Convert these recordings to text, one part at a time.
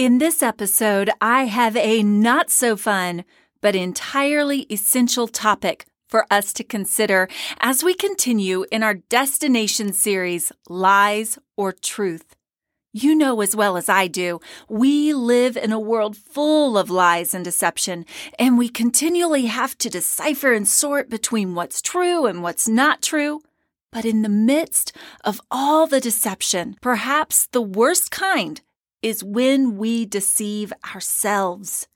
In this episode, I have a not-so-fun but entirely essential topic for us to consider as we continue in our destination series, Lies or Truth. You know as well as I do, we live in a world full of lies and deception, and we continually have to decipher and sort between what's true and what's not true. But in the midst of all the deception, perhaps the worst kind is when we deceive ourselves.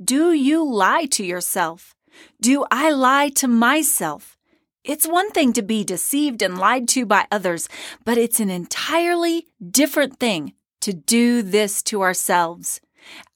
Do you lie to yourself? Do I lie to myself? It's one thing to be deceived and lied to by others, but it's an entirely different thing to do this to ourselves.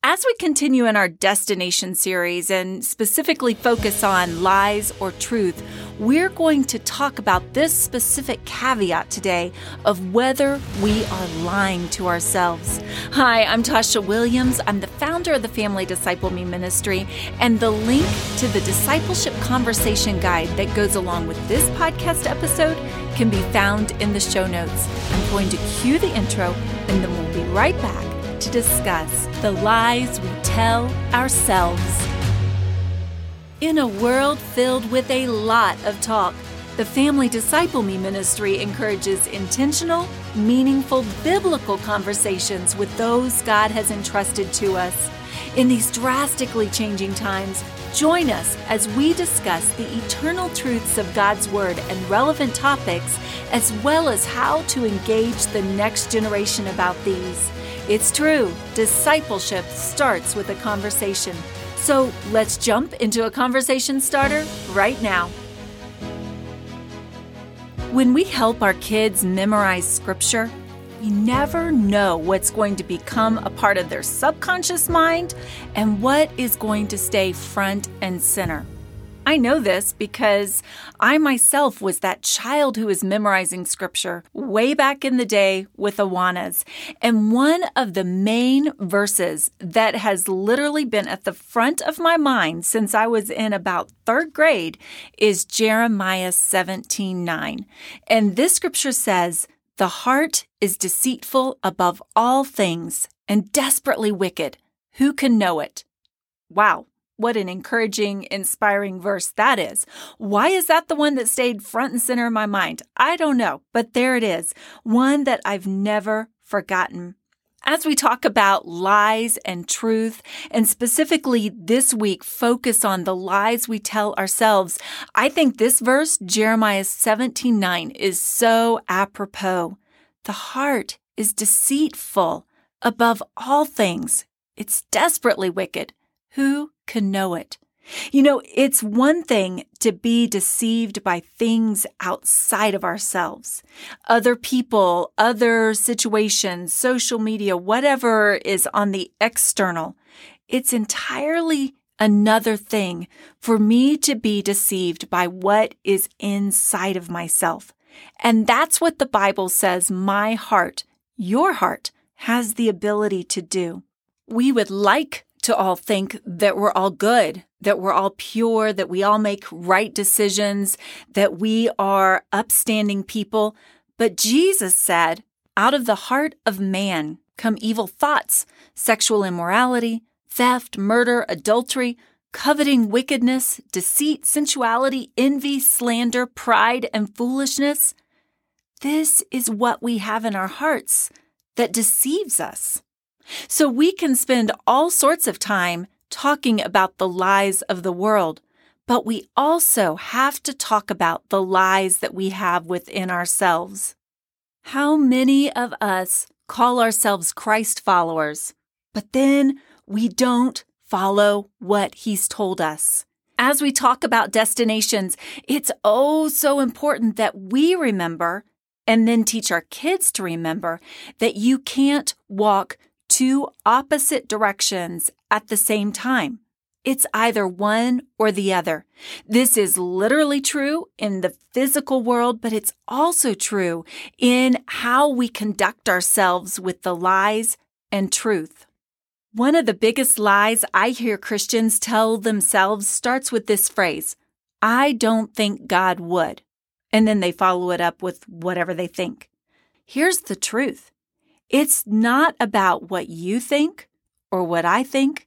As we continue in our destination series and specifically focus on lies or truth, we're going to talk about this specific caveat today of whether we are lying to ourselves. Hi, I'm Tasha Williams. I'm the founder of the Family Disciple Me Ministry, and the link to the discipleship conversation guide that goes along with this podcast episode can be found in the show notes. I'm going to cue the intro, and then we'll be right back to discuss the lies we tell ourselves. In a world filled with a lot of talk, the Family Disciple Me Ministry encourages intentional, meaningful, biblical conversations with those God has entrusted to us. In these drastically changing times, join us as we discuss the eternal truths of God's Word and relevant topics, as well as how to engage the next generation about these. It's true, discipleship starts with a conversation. So let's jump into a conversation starter right now. When we help our kids memorize scripture, we never know what's going to become a part of their subconscious mind and what is going to stay front and center. I know this because I myself was that child who was memorizing scripture way back in the day with Awanas. And one of the main verses that has literally been at the front of my mind since I was in about third grade is Jeremiah 17:9. And this scripture says, "The heart is deceitful above all things and desperately wicked. Who can know it?" Wow. What an encouraging, inspiring verse that is. Why is that the one that stayed front and center in my mind? I don't know, but there it is, one that I've never forgotten. As we talk about lies and truth, and specifically this week, focus on the lies we tell ourselves, I think this verse, Jeremiah 17:9, is so apropos. The heart is deceitful above all things. It's desperately wicked. Who can know it? You know, it's one thing to be deceived by things outside of ourselves, other people, other situations, social media, whatever is on the external. It's entirely another thing for me to be deceived by what is inside of myself. And that's what the Bible says my heart, your heart, has the ability to do. We would like to all think that we're all good, that we're all pure, that we all make right decisions, that we are upstanding people. But Jesus said, out of the heart of man come evil thoughts, sexual immorality, theft, murder, adultery, coveting, wickedness, deceit, sensuality, envy, slander, pride, and foolishness. This is what we have in our hearts that deceives us. So we can spend all sorts of time talking about the lies of the world, but we also have to talk about the lies that we have within ourselves. How many of us call ourselves Christ followers, but then we don't follow what He's told us? As we talk about destinations, it's oh so important that we remember and then teach our kids to remember that you can't walk two opposite directions at the same time. It's either one or the other. This is literally true in the physical world, but it's also true in how we conduct ourselves with the lies and truth. One of the biggest lies I hear Christians tell themselves starts with this phrase, "I don't think God would," and then they follow it up with whatever they think. Here's the truth. It's not about what you think or what I think.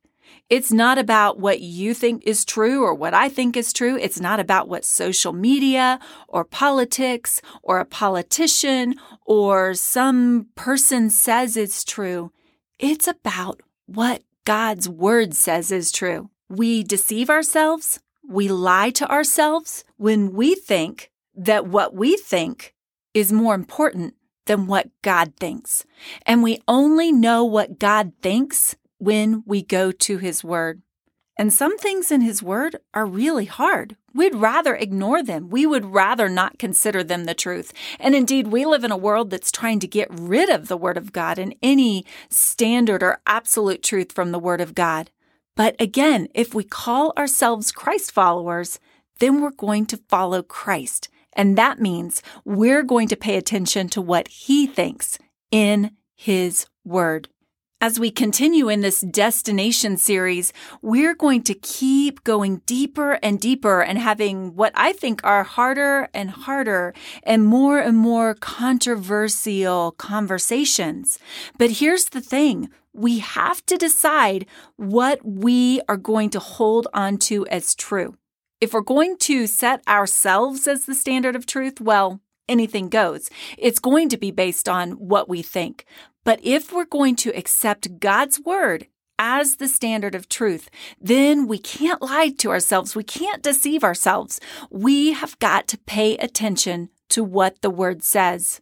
It's not about what you think is true or what I think is true. It's not about what social media or politics or a politician or some person says is true. It's about what God's Word says is true. We deceive ourselves. We lie to ourselves when we think that what we think is more important than what God thinks. And we only know what God thinks when we go to His Word. And some things in His Word are really hard. We'd rather ignore them. We would rather not consider them the truth. And indeed, we live in a world that's trying to get rid of the Word of God and any standard or absolute truth from the Word of God. But again, if we call ourselves Christ followers, then we're going to follow Christ. And that means we're going to pay attention to what He thinks in His Word. As we continue in this destination series, we're going to keep going deeper and deeper and having what I think are harder and harder and more controversial conversations. But here's the thing. We have to decide what we are going to hold on to as true. If we're going to set ourselves as the standard of truth, well, anything goes. It's going to be based on what we think. But if we're going to accept God's Word as the standard of truth, then we can't lie to ourselves. We can't deceive ourselves. We have got to pay attention to what the Word says.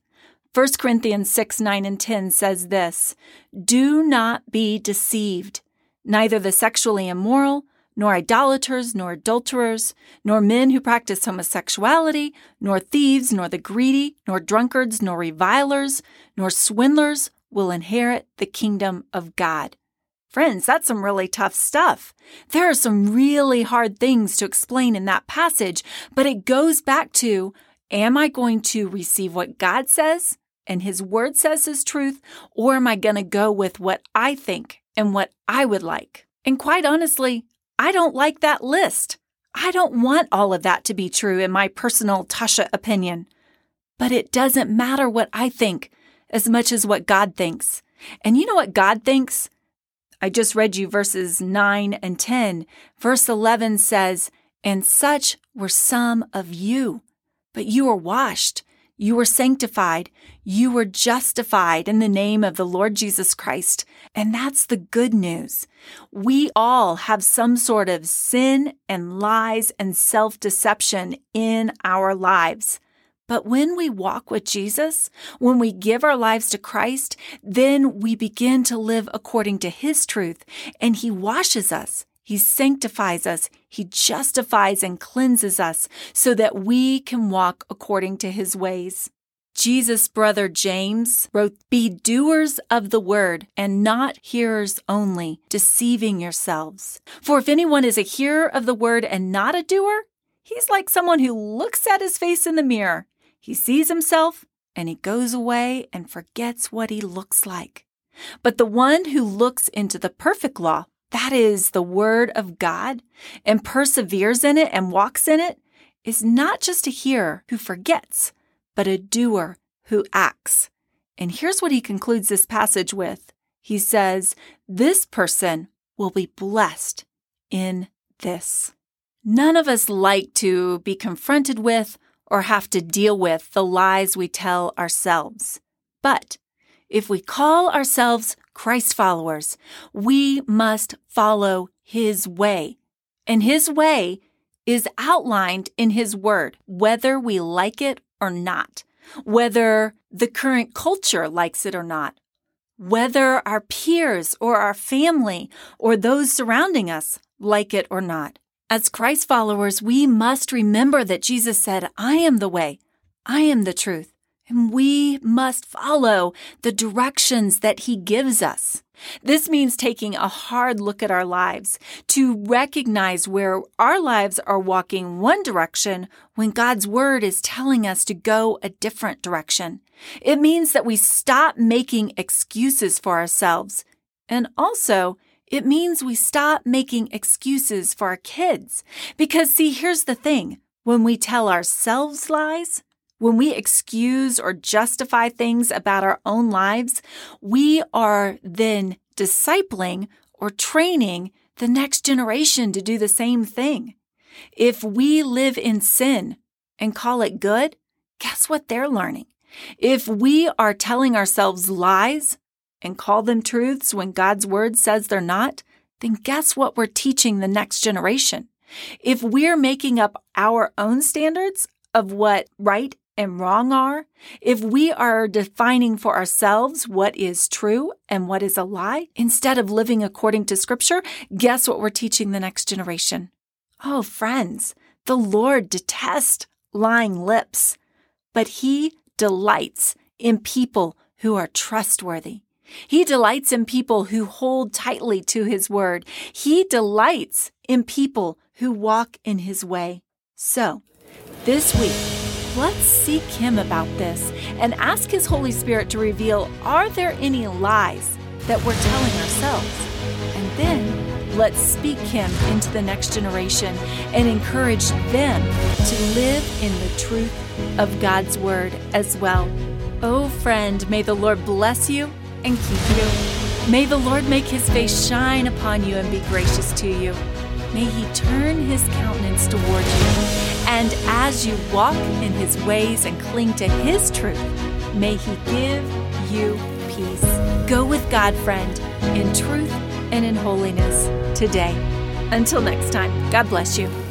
1 Corinthians 6, 9, and 10 says this, "Do not be deceived. Neither the sexually immoral, nor idolaters, nor adulterers, nor men who practice homosexuality, nor thieves, nor the greedy, nor drunkards, nor revilers, nor swindlers will inherit the kingdom of God." Friends, that's some really tough stuff. There are some really hard things to explain in that passage, but it goes back to, am I going to receive what God says and His Word says is truth, or am I going to go with what I think and what I would like? And quite honestly, I don't like that list. I don't want all of that to be true in my personal Tasha opinion. But it doesn't matter what I think as much as what God thinks. And you know what God thinks? I just read you verses 9 and 10. Verse 11 says, "And such were some of you, but you were washed, you were sanctified, you were justified in the name of the Lord Jesus Christ." And that's the good news. We all have some sort of sin and lies and self-deception in our lives. But when we walk with Jesus, when we give our lives to Christ, then we begin to live according to His truth, and He washes us. He sanctifies us, He justifies and cleanses us so that we can walk according to His ways. Jesus' brother James wrote, "Be doers of the word and not hearers only, deceiving yourselves. For if anyone is a hearer of the word and not a doer, he's like someone who looks at his face in the mirror. He sees himself and he goes away and forgets what he looks like. But the one who looks into the perfect law, that is the Word of God, and perseveres in it and walks in it, is not just a hearer who forgets, but a doer who acts." And here's what he concludes this passage with. He says, "This person will be blessed in this." None of us like to be confronted with or have to deal with the lies we tell ourselves. But if we call ourselves Christ followers, we must follow His way. And His way is outlined in His Word, whether we like it or not, whether the current culture likes it or not, whether our peers or our family or those surrounding us like it or not. As Christ followers, we must remember that Jesus said, "I am the way, I am the truth." And we must follow the directions that He gives us. This means taking a hard look at our lives to recognize where our lives are walking one direction when God's Word is telling us to go a different direction. It means that we stop making excuses for ourselves. And also, it means we stop making excuses for our kids. Because, see, here's the thing. When we tell ourselves lies, when we excuse or justify things about our own lives, we are then discipling or training the next generation to do the same thing. If we live in sin and call it good, guess what they're learning? If we are telling ourselves lies and call them truths when God's word says they're not, then guess what we're teaching the next generation? If we're making up our own standards of what right and wrong are, if we are defining for ourselves what is true and what is a lie, instead of living according to Scripture, guess what we're teaching the next generation? Oh, friends, the Lord detests lying lips, but He delights in people who are trustworthy. He delights in people who hold tightly to His word. He delights in people who walk in His way. So, this week, let's seek Him about this and ask His Holy Spirit to reveal, are there any lies that we're telling ourselves? And then, let's speak Him into the next generation and encourage them to live in the truth of God's word as well. Oh, friend, may the Lord bless you and keep you. May the Lord make His face shine upon you and be gracious to you. May He turn His countenance toward you. And as you walk in His ways and cling to His truth, may He give you peace. Go with God, friend, in truth and in holiness today. Until next time, God bless you.